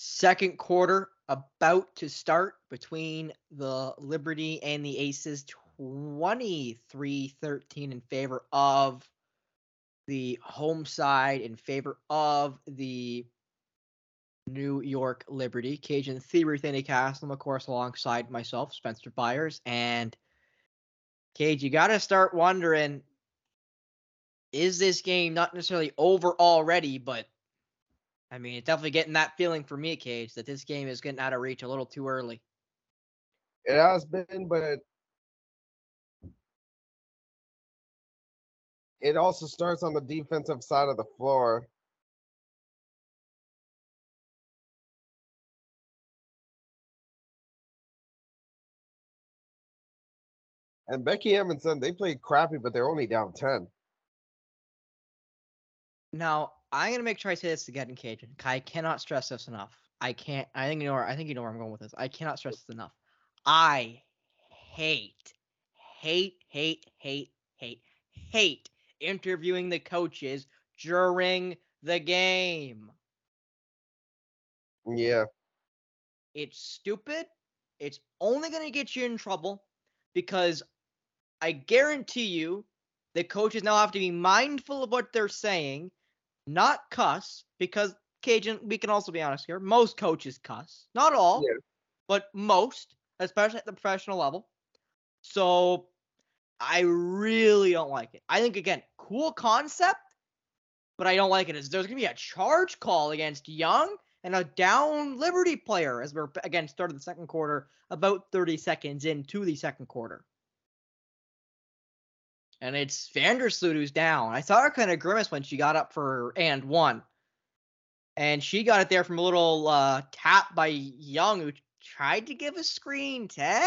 Second quarter about to start between the Liberty and the Aces, 23-13 in favor of the home side, in favor of the New York Liberty. Cajun Theory, Kajan Castle, of course, alongside myself, Spencer Byers. And Cage, you got to start wondering, is this game not necessarily over already, but I mean, it's definitely getting that feeling for me, Cage, that this game is getting out of reach a little too early. It has been, but it also starts on the defensive side of the floor. And Becky Evanson, they played crappy, but they're only down 10. Now, I'm going to make sure I say this again, Cajun. I cannot stress this enough. I think you know where I'm going with this. I cannot stress this enough. I hate interviewing the coaches during the game. Yeah. It's stupid. It's only going to get you in trouble because I guarantee you the coaches now have to be mindful of what they're saying, not cuss, because, Cajun, we can also be honest here, most coaches cuss. Not all, yeah, but most, especially at the professional level. So I really don't like it. I think, again, cool concept, but I don't like it. There's going to be a charge call against Young and a down Liberty player as we're, again, started the second quarter, about 30 seconds into the second quarter. And it's Vandersloot who's down. I saw her kind of grimace when she got up for and one. And she got it there from a little tap by Young, who tried to give a screen technically.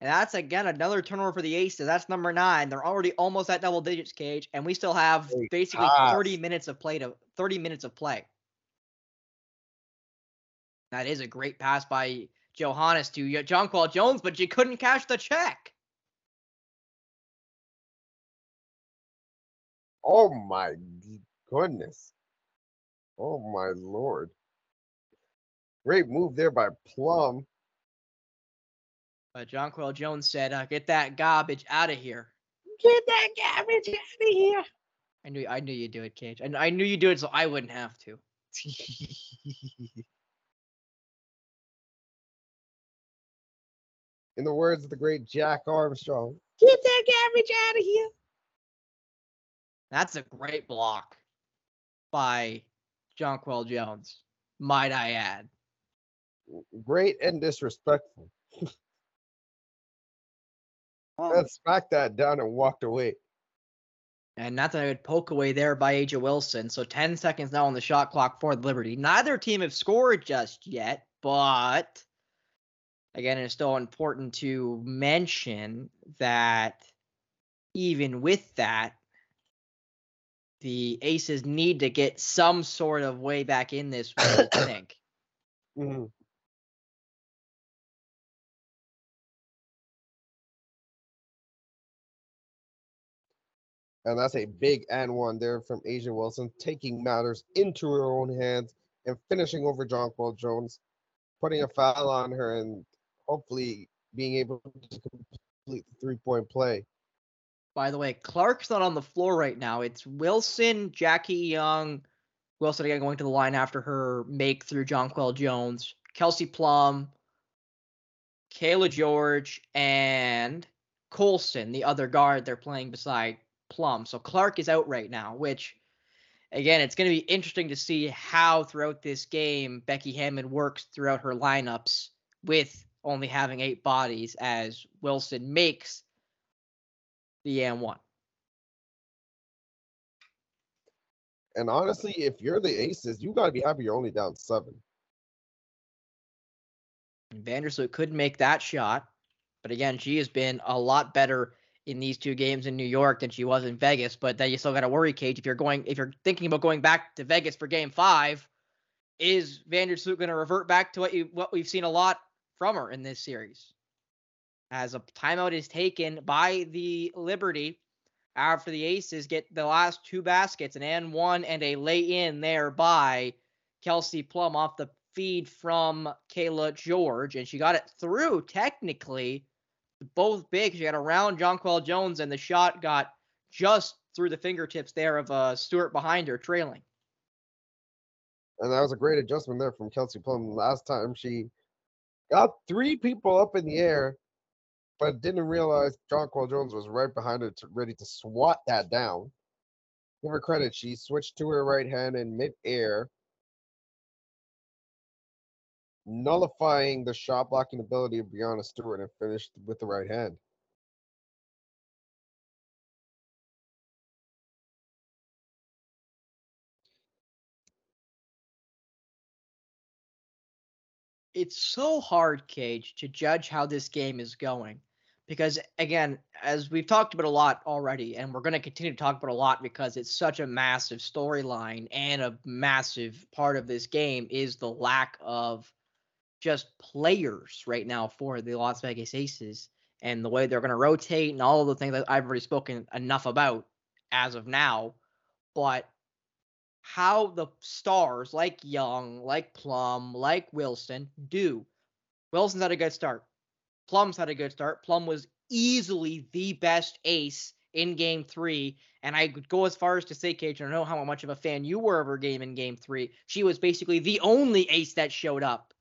And that's, again, another turnover for the Aces. That's number 9. They're already almost at double digits, Cage, and we still have basically 30 minutes of play. That is a great pass by Johannes to Jonquel Jones, but she couldn't cash the check. Oh, my goodness. Oh, my Lord. Great move there by Plum. But Jonquel Jones said, get that garbage out of here. Get that garbage out of here. I knew you'd do it, Cage. And I knew you'd do it so I wouldn't have to. In the words of the great Jack Armstrong, get that garbage out of here. That's a great block by Jonquel Jones, might I add. Great and disrespectful. Let's smack that down and walked away. And not that I would poke away there by A'ja Wilson. So 10 seconds now on the shot clock for the Liberty. Neither team have scored just yet, but again, it's still important to mention that even with that, the Aces need to get some sort of way back in this one, I think. Mm-hmm. And that's a big and one there from A'ja Wilson, taking matters into her own hands and finishing over Jonquel Jones, putting a foul on her and hopefully being able to complete the three-point play. By the way, Clark's not on the floor right now. It's Wilson, Jackie Young, Wilson again going to the line after her make through Jonquel Jones, Kelsey Plum, Kayla George, and Colson, the other guard they're playing beside Plum. So Clark is out right now, which, again, it's going to be interesting to see how throughout this game Becky Hammond works throughout her lineups with only having 8 bodies as Wilson makes the and one. And honestly, if you're the Aces, you got to be happy you're only down 7. Vandersloot could make that shot, but again, she has been a lot better in these 2 games in New York than she was in Vegas, but then you still got to worry, Cage, if you're thinking about going back to Vegas for game 5, is Vandersloot going to revert back to what we've seen a lot from her in this series? As a timeout is taken by the Liberty, after the Aces get the last two baskets, an and one and a lay-in there by Kelsey Plum off the feed from Kayla George, and she got it through technically. Both big. She had around Jonquel Jones, and the shot got just through the fingertips there of Stewart behind her, trailing. And that was a great adjustment there from Kelsey Plum. Last time she got three people up in the air, but didn't realize Jonquel Jones was right behind her, ready to swat that down. Give her credit. She switched to her right hand in mid-air, nullifying the shot blocking ability of Brianna Stewart, and finished with the right hand. It's so hard, Cage, to judge how this game is going because, again, as we've talked about a lot already, and we're going to continue to talk about a lot because it's such a massive storyline, and a massive part of this game is the lack of just players right now for the Las Vegas Aces and the way they're going to rotate and all of the things that I've already spoken enough about as of now. But how the stars like Young, like Plum, like Wilson do. Wilson's had a good start. Plum's had a good start. Plum was easily the best ace in Game 3. And I could go as far as to say, Cage, I don't know how much of a fan you were of her game in Game 3. She was basically the only ace that showed up.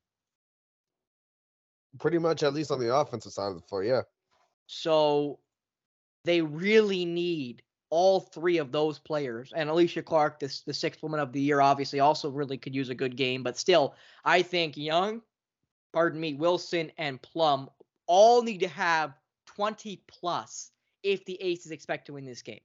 Pretty much, at least on the offensive side of the floor, yeah. So they really need all three of those players, and Alicia Clark, the sixth woman of the year, obviously also really could use a good game. But still, I think Young, Wilson, and Plum all need to have 20 plus if the Aces expect to win this game.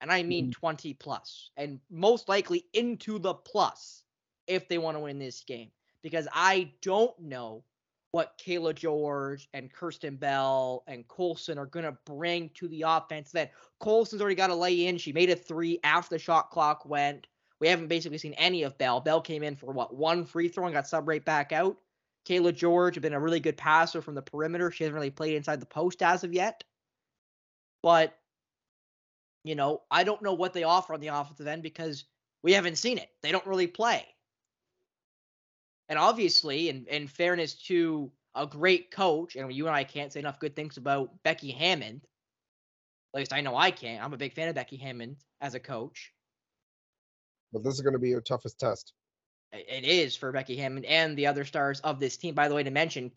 And I mean 20 plus, and most likely into the plus if they want to win this game. Because I don't know what Kayla George and Kirsten Bell and Colson are going to bring to the offense. Then Colson's already got a lay in. She made a three after the shot clock went. We haven't basically seen any of Bell. Bell came in for, one free throw and got subbed right back out. Kayla George has been a really good passer from the perimeter. She hasn't really played inside the post as of yet. But, you know, I don't know what they offer on the offensive end because we haven't seen it. They don't really play. And obviously, in fairness to a great coach, and you and I can't say enough good things about Becky Hammond. At least I know I can't. I'm a big fan of Becky Hammond as a coach. But this is going to be your toughest test. It is for Becky Hammond and the other stars of this team. By the way, to mention,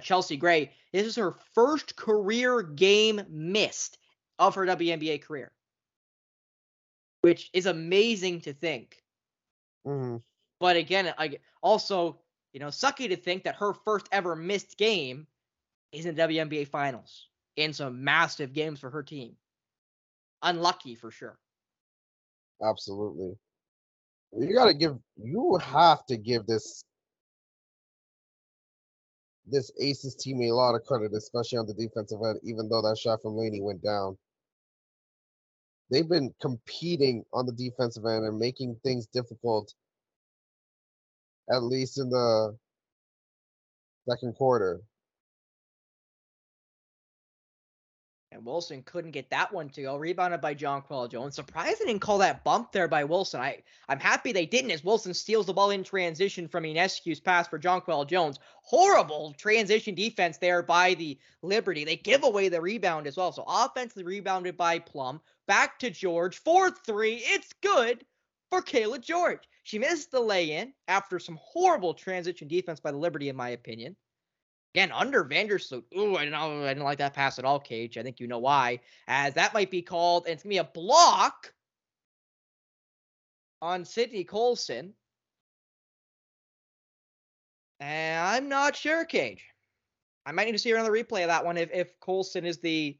Chelsea Gray, this is her first career game missed of her WNBA career, which is amazing to think. Mm-hmm. But again, also, you know, sucky to think that her first ever missed game is in WNBA Finals in some massive games for her team. Unlucky for sure. Absolutely. You have to give this Aces team a lot of credit, especially on the defensive end, even though that shot from Laney went down. They've been competing on the defensive end and making things difficult, at least in the second quarter. And Wilson couldn't get that one to go. Rebounded by Jonquel Jones. Surprised they didn't call that bump there by Wilson. I'm happy they didn't, as Wilson steals the ball in transition from Ionescu's pass for Jonquel Jones. Horrible transition defense there by the Liberty. They give away the rebound as well. So offensively rebounded by Plum. Back to George. 4-3. It's good for Kayla George. She missed the lay-in after some horrible transition defense by the Liberty, in my opinion. Again, under Vandersloot. Ooh, I didn't like that pass at all, Cage. I think you know why, as that might be called. And it's going to be a block on Sidney Colson. And I'm not sure, Cage. I might need to see another replay of that one if Colson is the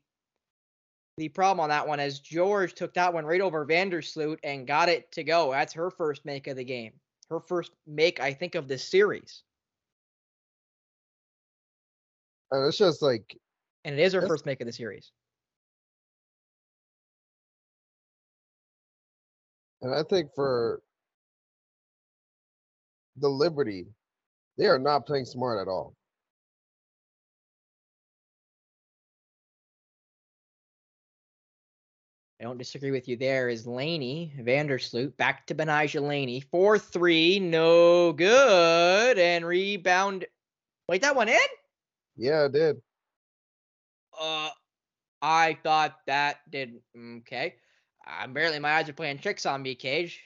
problem on that one, as George took that one right over Vandersloot and got it to go. That's her first make of the game. Her first make, I think, of this series. And it's just like... And it is her first make of the series. And I think for the Liberty, they are not playing smart at all. I don't disagree with you there, is Laney, Vandersloot, back to Betnijah Laney. 4-3, no good, and rebound. Wait, that went in? Yeah, it did. I thought that didn't. Okay. Apparently my eyes are playing tricks on me, Cage.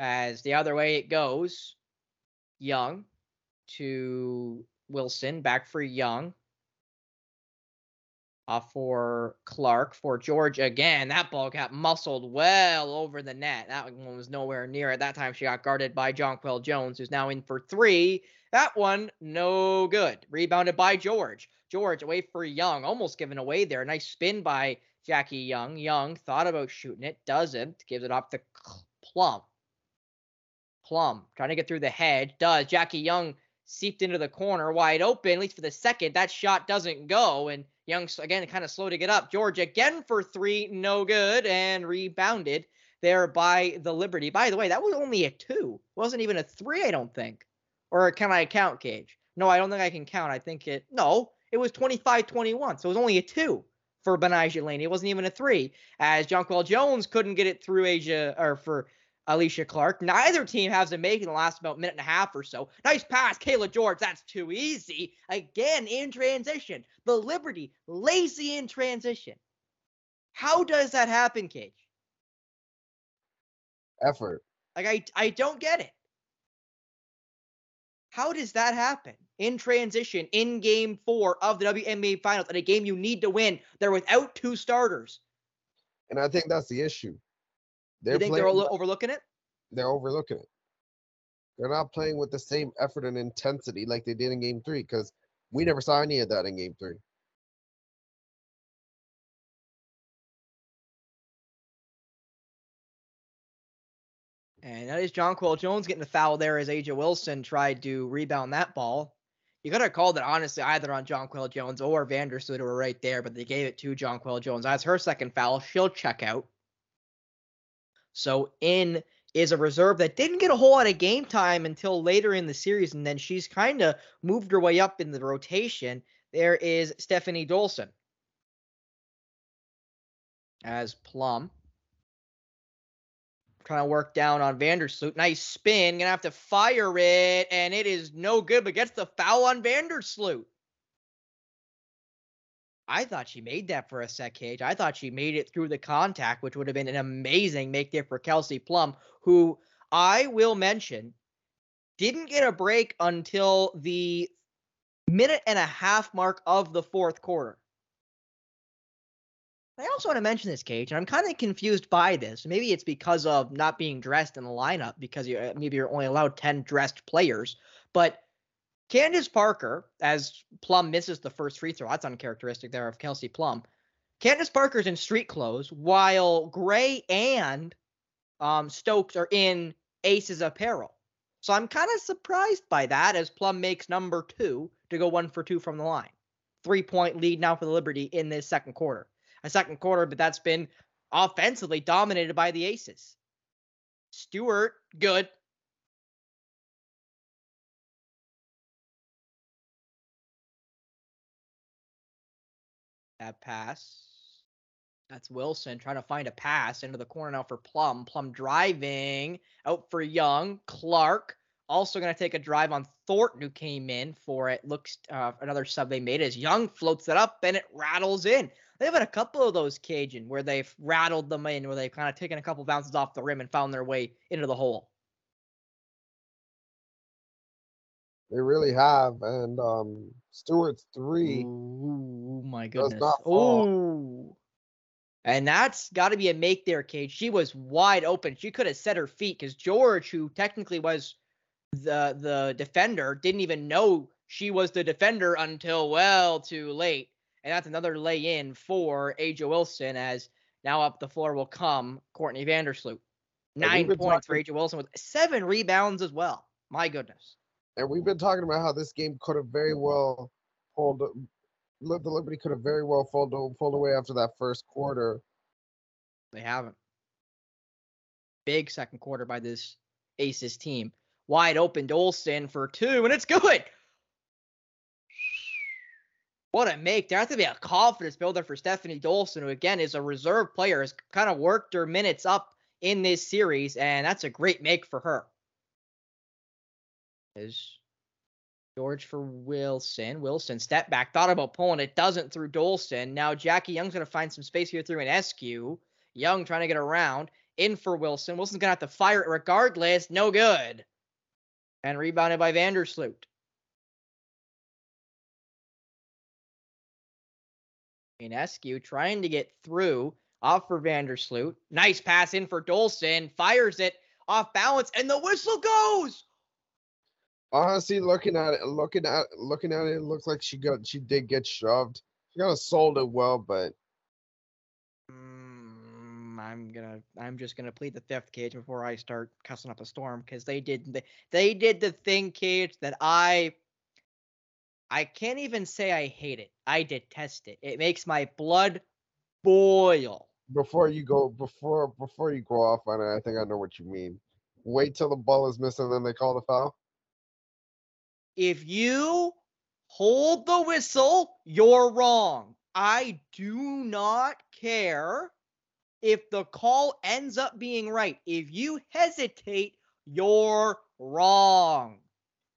As the other way it goes, Young to Wilson, back for Young. For Clark, for George again. That ball got muscled well over the net. That one was nowhere near it. That time she got guarded by Jonquel Jones, who's now in for three. That one, no good. Rebounded by George. George away for Young. Almost given away there. Nice spin by Jackie Young. Young thought about shooting it. Doesn't. Gives it off to Plum. Plum trying to get through the hedge. Does. Jackie Young seeped into the corner. Wide open, at least for the second. That shot doesn't go. And Young, again, kind of slow to get up. George again for three, no good, and rebounded there by the Liberty. By the way, that was only a 2. It wasn't even a 3, I don't think. Or can I count, Cage? No, I don't think I can count. I think it – no, it was 25-21, so it was only a 2 for Betnijah Laney. It wasn't even a 3, as Jonquel Jones couldn't get it through A'ja – or for Alicia Clark. Neither team has to make in the last about minute and a half or so. Nice pass, Kayla George. That's too easy. Again, in transition. The Liberty, lazy in transition. How does that happen, Cage? Effort. Like, I don't get it. How does that happen? In transition, in Game 4 of the WNBA Finals, in a game you need to win. They're without 2 starters. And I think that's the issue. You think they're overlooking it? They're overlooking it. They're not playing with the same effort and intensity like they did in Game 3, because we never saw any of that in Game 3. And that is Jonquel Jones getting the foul there as A'ja Wilson tried to rebound that ball. You could have called it, honestly, either on Jonquel Jones or Vandersloot were right there, but they gave it to Jonquel Jones. That's her second foul. She'll check out. So in is a reserve that didn't get a whole lot of game time until later in the series, and then she's kind of moved her way up in the rotation. There is Stephanie Dolson as Plum trying to work down on Vandersloot. Nice spin. Going to have to fire it, and it is no good, but gets the foul on Vandersloot. I thought she made that for a sec, Cage. I thought she made it through the contact, which would have been an amazing make there for Kelsey Plum, who I will mention didn't get a break until the minute and a half mark of the fourth quarter. I also want to mention this, Cage, and I'm kind of confused by this. Maybe it's because of not being dressed in the lineup, because maybe you're only allowed 10 dressed players, but Candace Parker, as Plum misses the first free throw, that's uncharacteristic there of Kelsey Plum. Candace Parker's in street clothes, while Gray and Stokes are in Aces apparel. So I'm kind of surprised by that, as Plum makes number 2 to go 1 for 2 from the line. 3-point lead now for the Liberty in this second quarter. A second quarter, but that's been offensively dominated by the Aces. Stewart, good. That pass. That's Wilson trying to find a pass into the corner now for Plum. Plum driving out for Young. Clark also going to take a drive on Thornton, who came in for it. Looks another sub they made as Young floats it up and it rattles in. They've had a couple of those, Cajun, where they've rattled them in, where they've kind of taken a couple bounces off the rim and found their way into the hole. They really have, and Stewart's 3. Oh my goodness! Oh, and that's got to be a make there, Cage. She was wide open. She could have set her feet because George, who technically was the defender, didn't even know she was the defender until well too late. And that's another lay in for A'ja Wilson, as now up the floor will come Courtney Vandersloot. 9 points for A'ja Wilson with 7 rebounds as well. My goodness. And we've been talking about how this game could have very well pulled – the Liberty could have very well pulled away after that first quarter. They haven't. Big second quarter by this Aces team. Wide open Dolson for 2, and it's good. What a make. There has to be a confidence builder for Stephanie Dolson, who, again, is a reserve player, has kind of worked her minutes up in this series, and that's a great make for her. Is George for Wilson. Wilson, step back, thought about pulling it, doesn't, through Dolson. Now Jackie Young's going to find some space here through an SQ. Young trying to get around. In for Wilson. Wilson's going to have to fire it regardless. No good. And rebounded by Vandersloot. Ionescu trying to get through. Off for Vandersloot. Nice pass in for Dolson. Fires it off balance, and the whistle goes. Honestly, looking at it, it looked like she did get shoved. She got sold it well, but I'm just gonna plead the fifth, Cage, before I start cussing up a storm, because they did the thing, Cage, that I can't even say I hate it. I detest it. It makes my blood boil. Before you go off on it, I think I know what you mean. Wait till the ball is missing, then they call the foul. If you hold the whistle, you're wrong. I do not care if the call ends up being right. If you hesitate, you're wrong.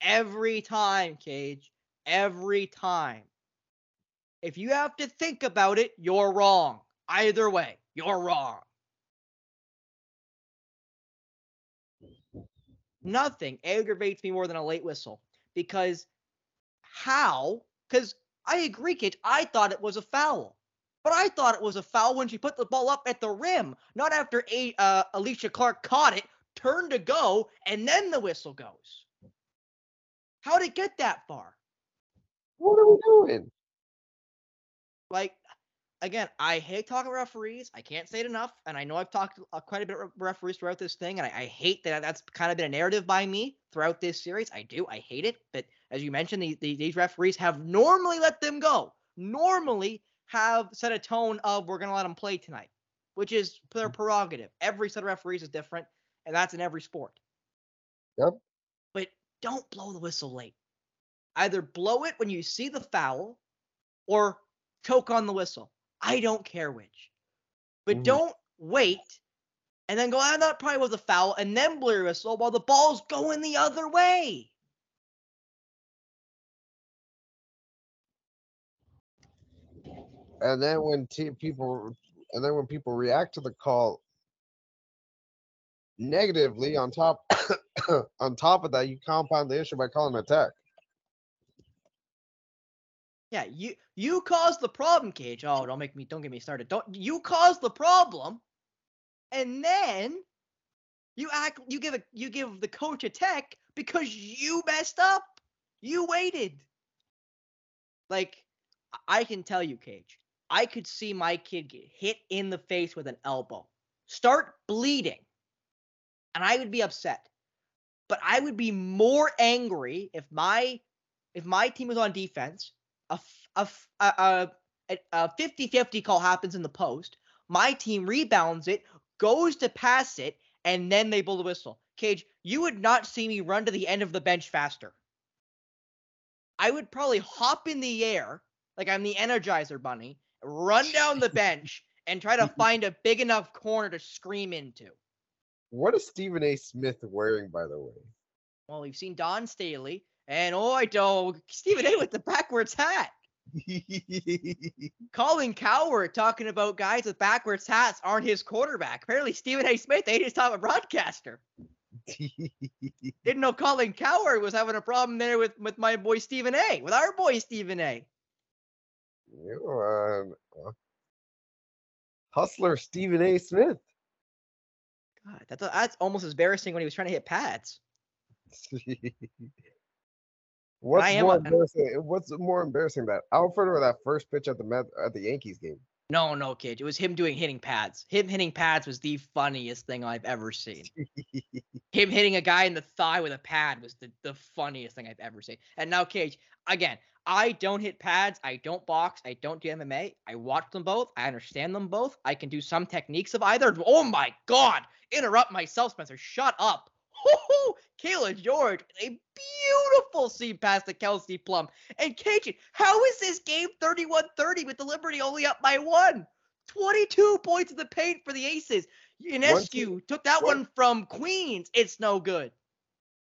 Every time, Cage. Every time. If you have to think about it, you're wrong. Either way, you're wrong. Nothing aggravates me more than a late whistle. Because I agree, Cage, I thought it was a foul. But I thought it was a foul when she put the ball up at the rim, not after Alicia Clark caught it, turned to go, and then the whistle goes. How did it get that far? What are we doing? Like, again, I hate talking referees. I can't say it enough, and I know I've talked quite a bit of referees throughout this thing, and I hate that that's kind of been a narrative by me throughout this series. I do. I hate it. But as you mentioned, these referees have normally let them go. Normally have set a tone of, we're going to let them play tonight, which is their prerogative. Every set of referees is different, and that's in every sport. Yep. But don't blow the whistle late. Either blow it when you see the foul or choke on the whistle. I don't care which. But don't wait and then go, that probably was a foul, and then blow your whistle while the ball's going the other way. And then when people react to the call negatively, on top of that, you compound the issue by calling an attack. Yeah, you caused the problem, Cage. Oh, don't get me started. You caused the problem, and then you give the coach a tech because you messed up. You waited. Like, I can tell you, Cage, I could see my kid get hit in the face with an elbow, start bleeding, and I would be upset. But I would be more angry if my team was on defense, a 50-50 call happens in the post, my team rebounds it, goes to pass it, and then they blow the whistle. Cage, you would not see me run to the end of the bench faster. I would probably hop in the air like I'm the Energizer Bunny, run down the bench, and try to find a big enough corner to scream into. What is Stephen A. Smith wearing, by the way? Well, we've seen Don Staley, and Stephen A. with the backwards hat. Colin Cowherd talking about guys with backwards hats aren't his quarterback. Apparently, Stephen A. Smith ain't his type of broadcaster. Didn't know Colin Cowherd was having a problem there with my boy Stephen A. With our boy Stephen A. You are hustler Stephen A. Smith. God, that's almost embarrassing when he was trying to hit pads. What's more embarrassing, that Alfred or that first pitch at the Yankees game? No, Cage. It was him hitting pads. Him hitting pads was the funniest thing I've ever seen. Him hitting a guy in the thigh with a pad was the funniest thing I've ever seen. And now, Cage, again, I don't hit pads. I don't box. I don't do MMA. I watch them both. I understand them both. I can do some techniques of either. Oh, my God. Interrupt myself, Spencer. Shut up. Kayla George, a beautiful seam pass to Kelsey Plum. And Kajan, how is this game 31-30 with the Liberty only up by one? 22 points in the paint for the Aces. Ionescu took that one from Queens. It's no good.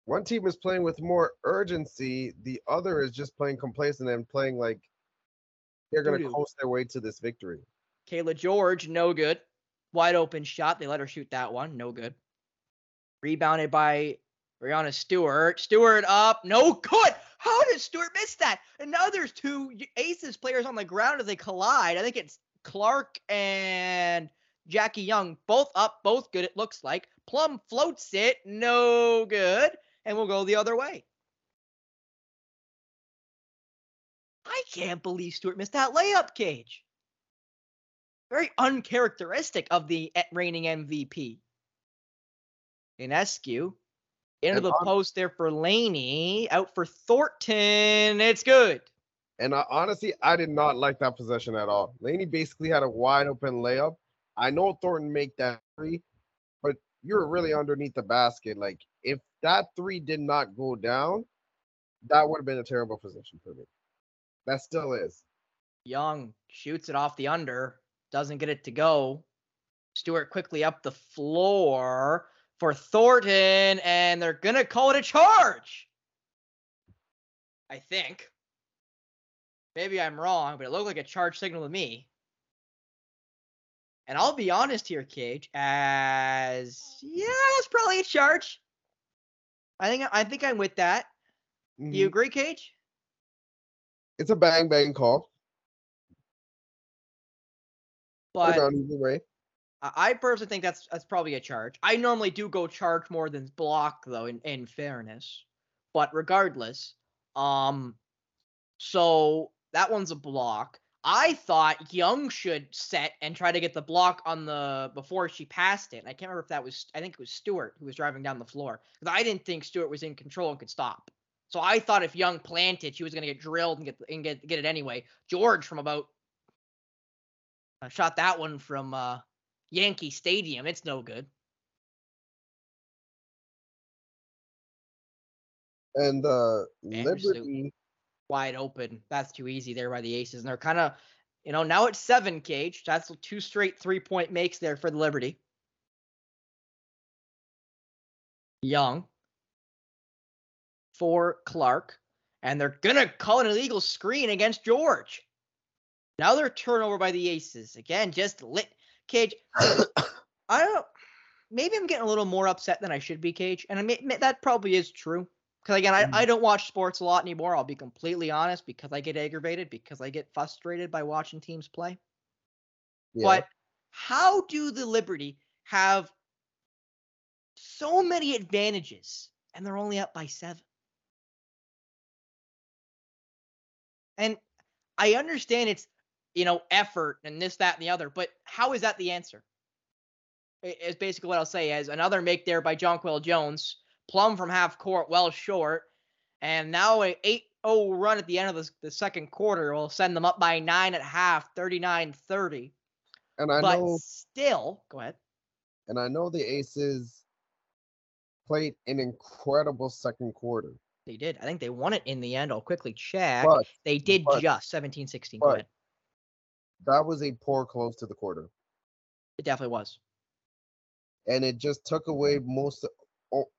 One team is playing with more urgency. The other is just playing complacent and playing like they're going to coast their way to this victory. Kayla George, no good. Wide open shot. They let her shoot that one. No good. Rebounded by Brianna Stewart. Stewart up. No good. How did Stewart miss that? And now there's two Aces players on the ground as they collide. I think it's Clark and Jackie Young, both up, both good, it looks like. Plum floats it, no good, and we'll go the other way. I can't believe Stewart missed that layup, Cage. Very uncharacteristic of the reigning MVP. Ionescu, into the post there for Laney, out for Thornton, it's good. And I honestly did not like that possession at all. Laney basically had a wide open layup. I know Thornton made that three, but you're really underneath the basket. Like, if that three did not go down, that would have been a terrible possession for me. That still is. Young shoots it off the under, doesn't get it to go. Stewart quickly up the floor for Thornton, and they're going to call it a charge. I think. Maybe I'm wrong, but it looked like a charge signal to me. And I'll be honest here, Cage, that's probably a charge. I think I'm with that. Mm-hmm. Do you agree, Cage? It's a bang bang call. But either way. I personally think that's probably a charge. I normally do go charge more than block, though, in fairness. But regardless, so that one's a block. I thought Young should set and try to get the block on the before she passed it. And I can't remember if that was, I think it was Stewart who was driving down the floor. Because I didn't think Stewart was in control and could stop. So I thought if Young planted, she was going to get drilled and get it anyway. George from about shot that one from Yankee Stadium. It's no good. And Liberty. Wide open. That's too easy there by the Aces. And they're kind of, now it's 7, Cage. That's 2 straight 3-point makes there for the Liberty. Young. For Clark. And they're going to call an illegal screen against George. Another turnover by the Aces. Again, just lit. Cage, maybe I'm getting a little more upset than I should be, Cage. And I mean, that probably is true. Because, again, I don't watch sports a lot anymore. I'll be completely honest, because I get aggravated, because I get frustrated by watching teams play. Yeah. But how do the Liberty have so many advantages, and they're only up by 7? And I understand it's, effort and this, that, and the other, but how is that the answer? It's basically what I'll say as another make there by Jonquel Jones. Plum from half court, well short, and now an 8-0 run at the end of the second quarter will send them up by 9 at half, 39-30. Go ahead. And I know the Aces played an incredible second quarter. They did. I think they won it in the end. I'll quickly check. They did just 17-16. Go ahead. That was a poor close to the quarter. It definitely was. And it just took away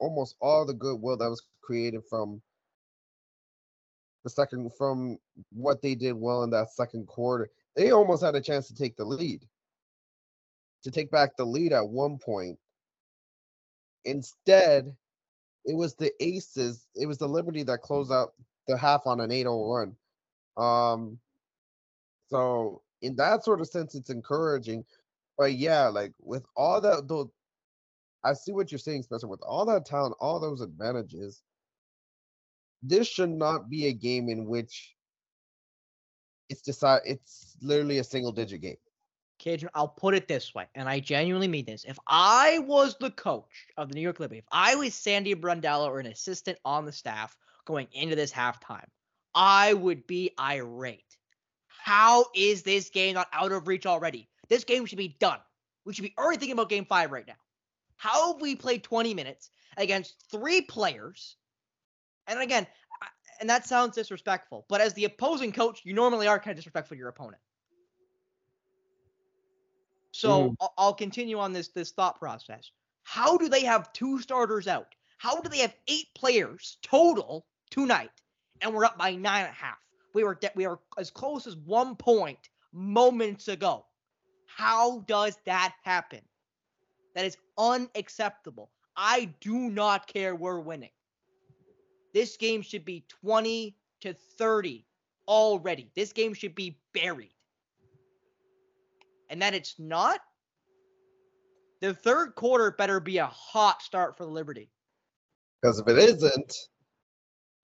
almost all the goodwill that was created from from what they did well in that second quarter. They almost had a chance to take back the lead at one point. Instead, it was the Liberty that closed out the half on an 8-0 run. So in that sort of sense, it's encouraging. But yeah, like with all that, I see what you're saying, Spencer. With all that talent, all those advantages, this should not be a game in which it's literally a single-digit game. Kajan, I'll put it this way, and I genuinely mean this. If I was the coach of the New York Liberty, if I was Sandy Brundello or an assistant on the staff going into this halftime, I would be irate. How is this game not out of reach already? This game should be done. We should be already thinking about Game 5 right now. How have we played 20 minutes against three players? And again, and that sounds disrespectful, but as the opposing coach, you normally are kind of disrespectful to your opponent. So I'll continue on this thought process. How do they have two starters out? How do they have eight players total tonight? And we're up by 9.5. We were as close as 1 point moments ago. How does that happen? That is unacceptable. I do not care we're winning. This game should be 20 to 30 already. This game should be buried. And that it's not, the third quarter better be a hot start for the Liberty. Because if it isn't,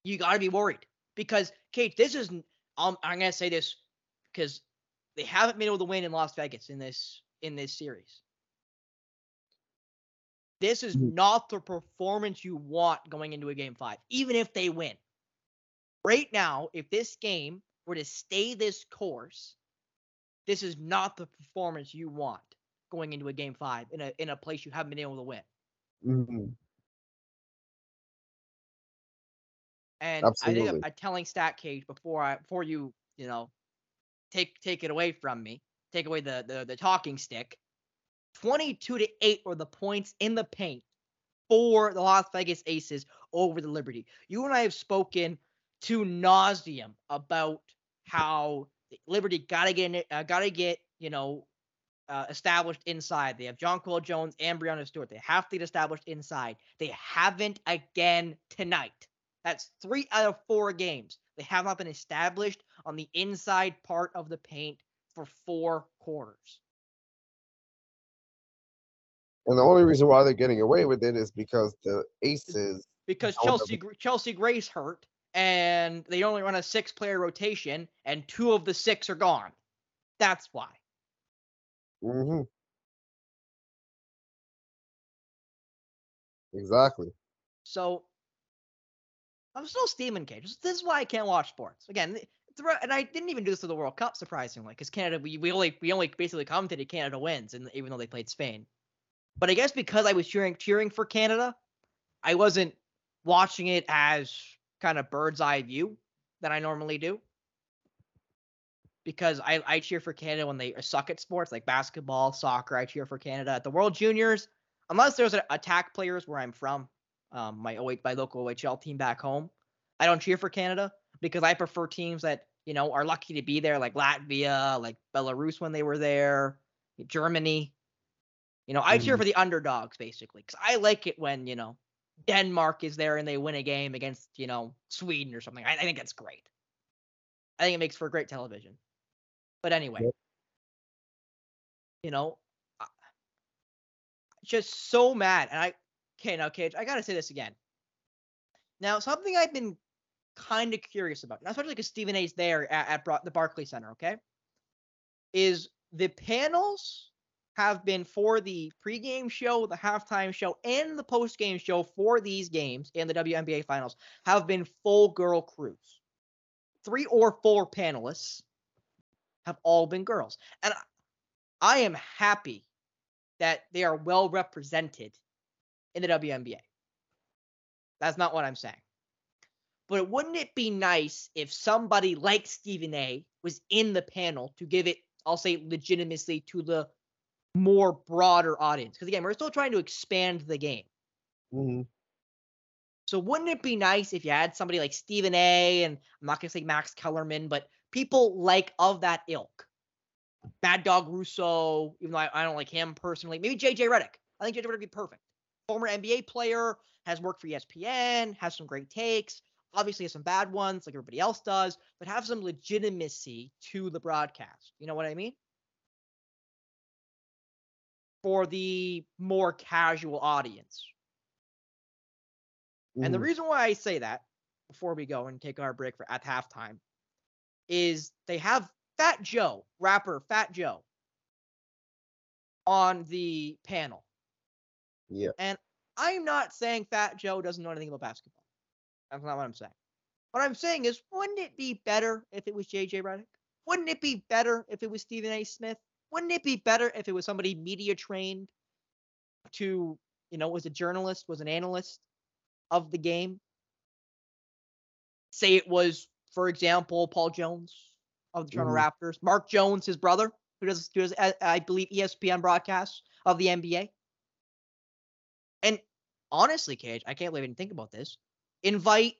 you got to be worried. Because, Kate, this isn't, I'm going to say this because they haven't been able to win in Las Vegas in this series. This is not the performance you want going into a Game 5, even if they win. Right now, if this game were to stay this course, this is not the performance you want going into a Game 5 in a place you haven't been able to win. Mm-hmm. And absolutely. I think a telling stat, Cage, before you know, take it away from me, take away the talking stick. 22-8 were the points in the paint for the Las Vegas Aces over the Liberty. You and I have spoken to nauseam about how Liberty gotta get established inside. They have Jonquel Jones and Brianna Stewart. They have to get established inside. They haven't again tonight. That's 3 out of 4 games. They have not been established on the inside part of the paint for 4 quarters. And the only reason why they're getting away with it is because the Aces... Because Chelsea Gray's hurt, and they only run a 6-player rotation, and 2 of the 6 are gone. That's why. Mm-hmm. Exactly. So... I'm still steaming, Cage. This is why I can't watch sports. Again, and I didn't even do this for the World Cup, surprisingly, because Canada, we only basically commented Canada wins, and even though they played Spain. But I guess because I was cheering for Canada, I wasn't watching it as kind of bird's eye view that I normally do. Because I cheer for Canada when they suck at sports, like basketball, soccer. I cheer for Canada at the World Juniors, unless there's attack players where I'm from. My local OHL team back home. I don't cheer for Canada because I prefer teams that, you know, are lucky to be there, like Latvia, like Belarus when they were there, Germany. You know, I cheer for the underdogs, basically, because I like it when, you know, Denmark is there and they win a game against, you know, Sweden or something. I think that's great. I think it makes for great television. But anyway, you know, just so mad. And Okay, now, Cage, I got to say this again. Now, something I've been kind of curious about, especially because Stephen A's there at the Barkley Center, okay, is the panels have been for the pregame show, the halftime show, and the postgame show for these games in the WNBA Finals have been full girl crews. 3 or 4 panelists have all been girls. And I am happy that they are well represented in the WNBA. That's not what I'm saying. But wouldn't it be nice if somebody like Stephen A was in the panel to give it, I'll say, legitimacy to the more broader audience? Because again, we're still trying to expand the game. Mm-hmm. So wouldn't it be nice if you had somebody like Stephen A, and I'm not going to say Max Kellerman, but people like of that ilk. Mad Dog Russo, even though I don't like him personally. Maybe J.J. Redick. I think J.J. Redick would be perfect. Former NBA player, has worked for ESPN, has some great takes, obviously has some bad ones like everybody else does, but have some legitimacy to the broadcast. You know what I mean? For the more casual audience. Mm. And the reason why I say that, before we go and take our break for at halftime, is they have Fat Joe, rapper Fat Joe, on the panel. Yeah. And I'm not saying Fat Joe doesn't know anything about basketball. That's not what I'm saying. What I'm saying is, wouldn't it be better if it was J.J. Redick? Wouldn't it be better if it was Stephen A. Smith? Wouldn't it be better if it was somebody media trained to you know, was a journalist, was an analyst of the game. Say it was, for example, Paul Jones of the Toronto Raptors, Mark Jones, his brother, who does I believe ESPN broadcasts of the NBA. And honestly, Cage, I can't believe I didn't think about this. Invite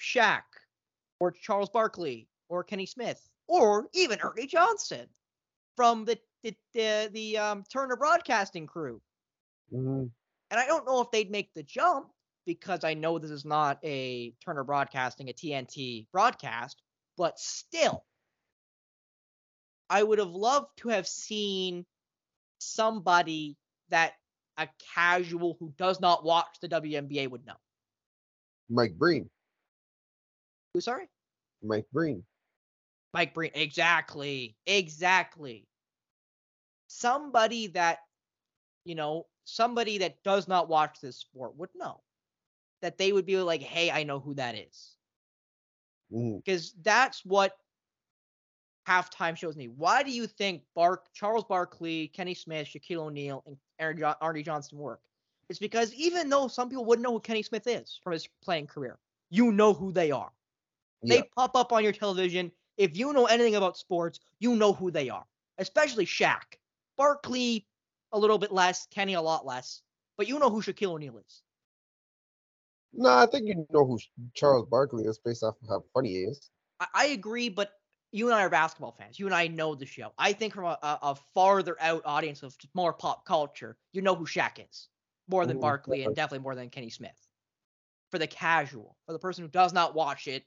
Shaq or Charles Barkley or Kenny Smith or even Ernie Johnson from the Turner broadcasting crew. Mm-hmm. And I don't know if they'd make the jump, because I know this is not a Turner broadcasting, a TNT broadcast, but still, I would have loved to have seen somebody that a casual who does not watch the WNBA would know. Mike Breen. Who, sorry? Mike Breen. Mike Breen, exactly. Somebody that, you know, somebody that does not watch this sport would know. That they would be like, hey, I know who that is. Because that's what halftime shows me. Why do you think Charles Barkley, Kenny Smith, Shaquille O'Neal, and Ernie Johnson work? It's because even though some people wouldn't know who Kenny Smith is from his playing career, you know who they are. Yeah. They pop up on your television. If you know anything about sports, you know who they are, especially Shaq. Barkley, a little bit less. Kenny, a lot less. But you know who Shaquille O'Neal is. No, I think you know who Charles Barkley is based off of how funny he is. I agree, but you and I are basketball fans. You and I know the show. I think from a farther out audience of more pop culture, you know who Shaq is more than Barkley and definitely more than Kenny Smith. For the casual, for the person who does not watch it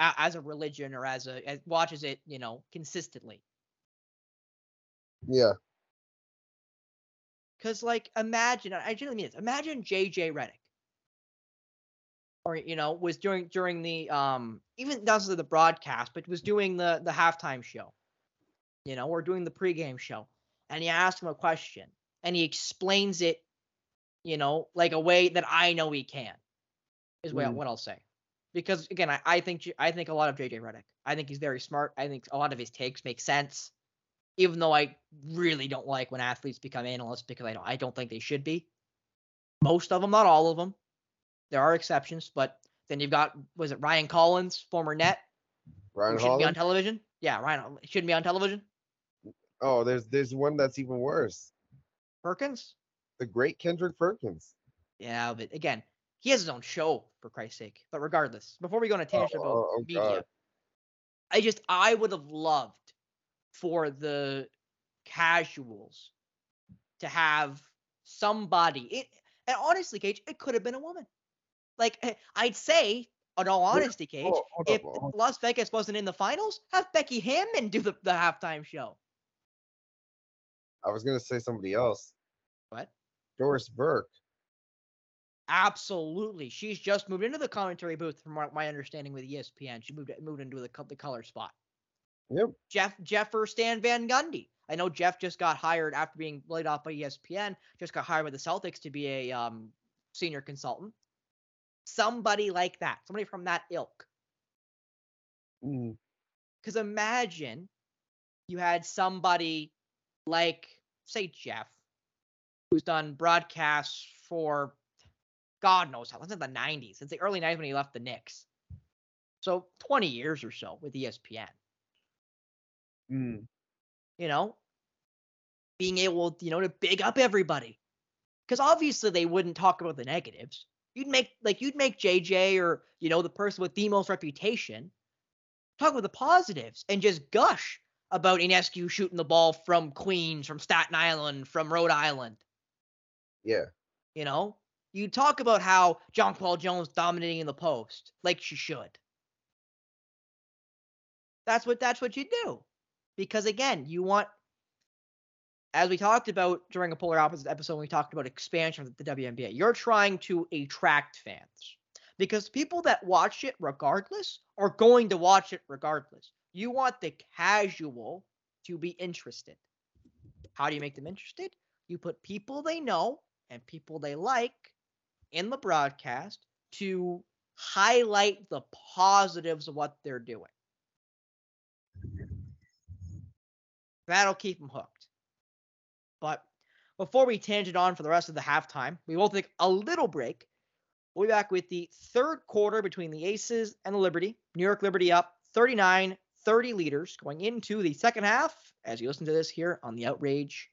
as a religion or as watches it, you know, consistently. Yeah. Because, like, imagine J.J. Redick. Or, you know, was during the even not the broadcast, but was doing the halftime show, you know, or doing the pregame show. And you ask him a question and he explains it, you know, like a way that I know he can is what I'll say. Because, again, I think a lot of J.J. Redick. I think he's very smart. I think a lot of his takes make sense, even though I really don't like when athletes become analysts, because I don't think they should be. Most of them, not all of them. There are exceptions, but then you've got, was it Ryan Collins, former Net? Ryan shouldn't be on television? Yeah, Ryan shouldn't be on television. Oh, there's one that's even worse. Perkins? The great Kendrick Perkins. Yeah, but again, he has his own show, for Christ's sake. But regardless, before we go on a tangent about media, God. I would have loved for the casuals to have somebody. And honestly, Cage, it could have been a woman. Like, I'd say, in all honesty, Cage, if Las Vegas wasn't in the finals, have Becky Hammond do the halftime show. I was going to say somebody else. What? Doris Burke. Absolutely. She's just moved into the commentary booth, from my understanding, with ESPN. She moved into the color spot. Yep. Jeff or Stan Van Gundy. I know Jeff just got hired after being laid off by ESPN, just got hired by the Celtics to be a senior consultant. Somebody like that, somebody from that ilk. Because imagine you had somebody like, say, Jeff, who's done broadcasts for God knows how long, since the 90s, since the early 90s when he left the Knicks. So 20 years or so with ESPN. You know, being able, you know, to big up everybody. Because obviously they wouldn't talk about the negatives. You'd make JJ or, you know, the person with the most reputation talk about the positives and just gush about A'ja shooting the ball from Queens, from Staten Island, from Rhode Island. Yeah. You know, you talk about how Jonquel Jones dominating in the post like she should. That's what you do. Because, again, you want, as we talked about during a Polar Opposites episode, when we talked about expansion of the WNBA, you're trying to attract fans because people that watch it regardless are going to watch it regardless. You want the casual to be interested. How do you make them interested? You put people they know and people they like in the broadcast to highlight the positives of what they're doing. That'll keep them hooked. But Before we tangent on for the rest of the halftime, we will take a little break. We'll be back with the third quarter between the Aces and the Liberty. New York Liberty up 39-30 leaders going into the second half as you listen to this here on The Outrage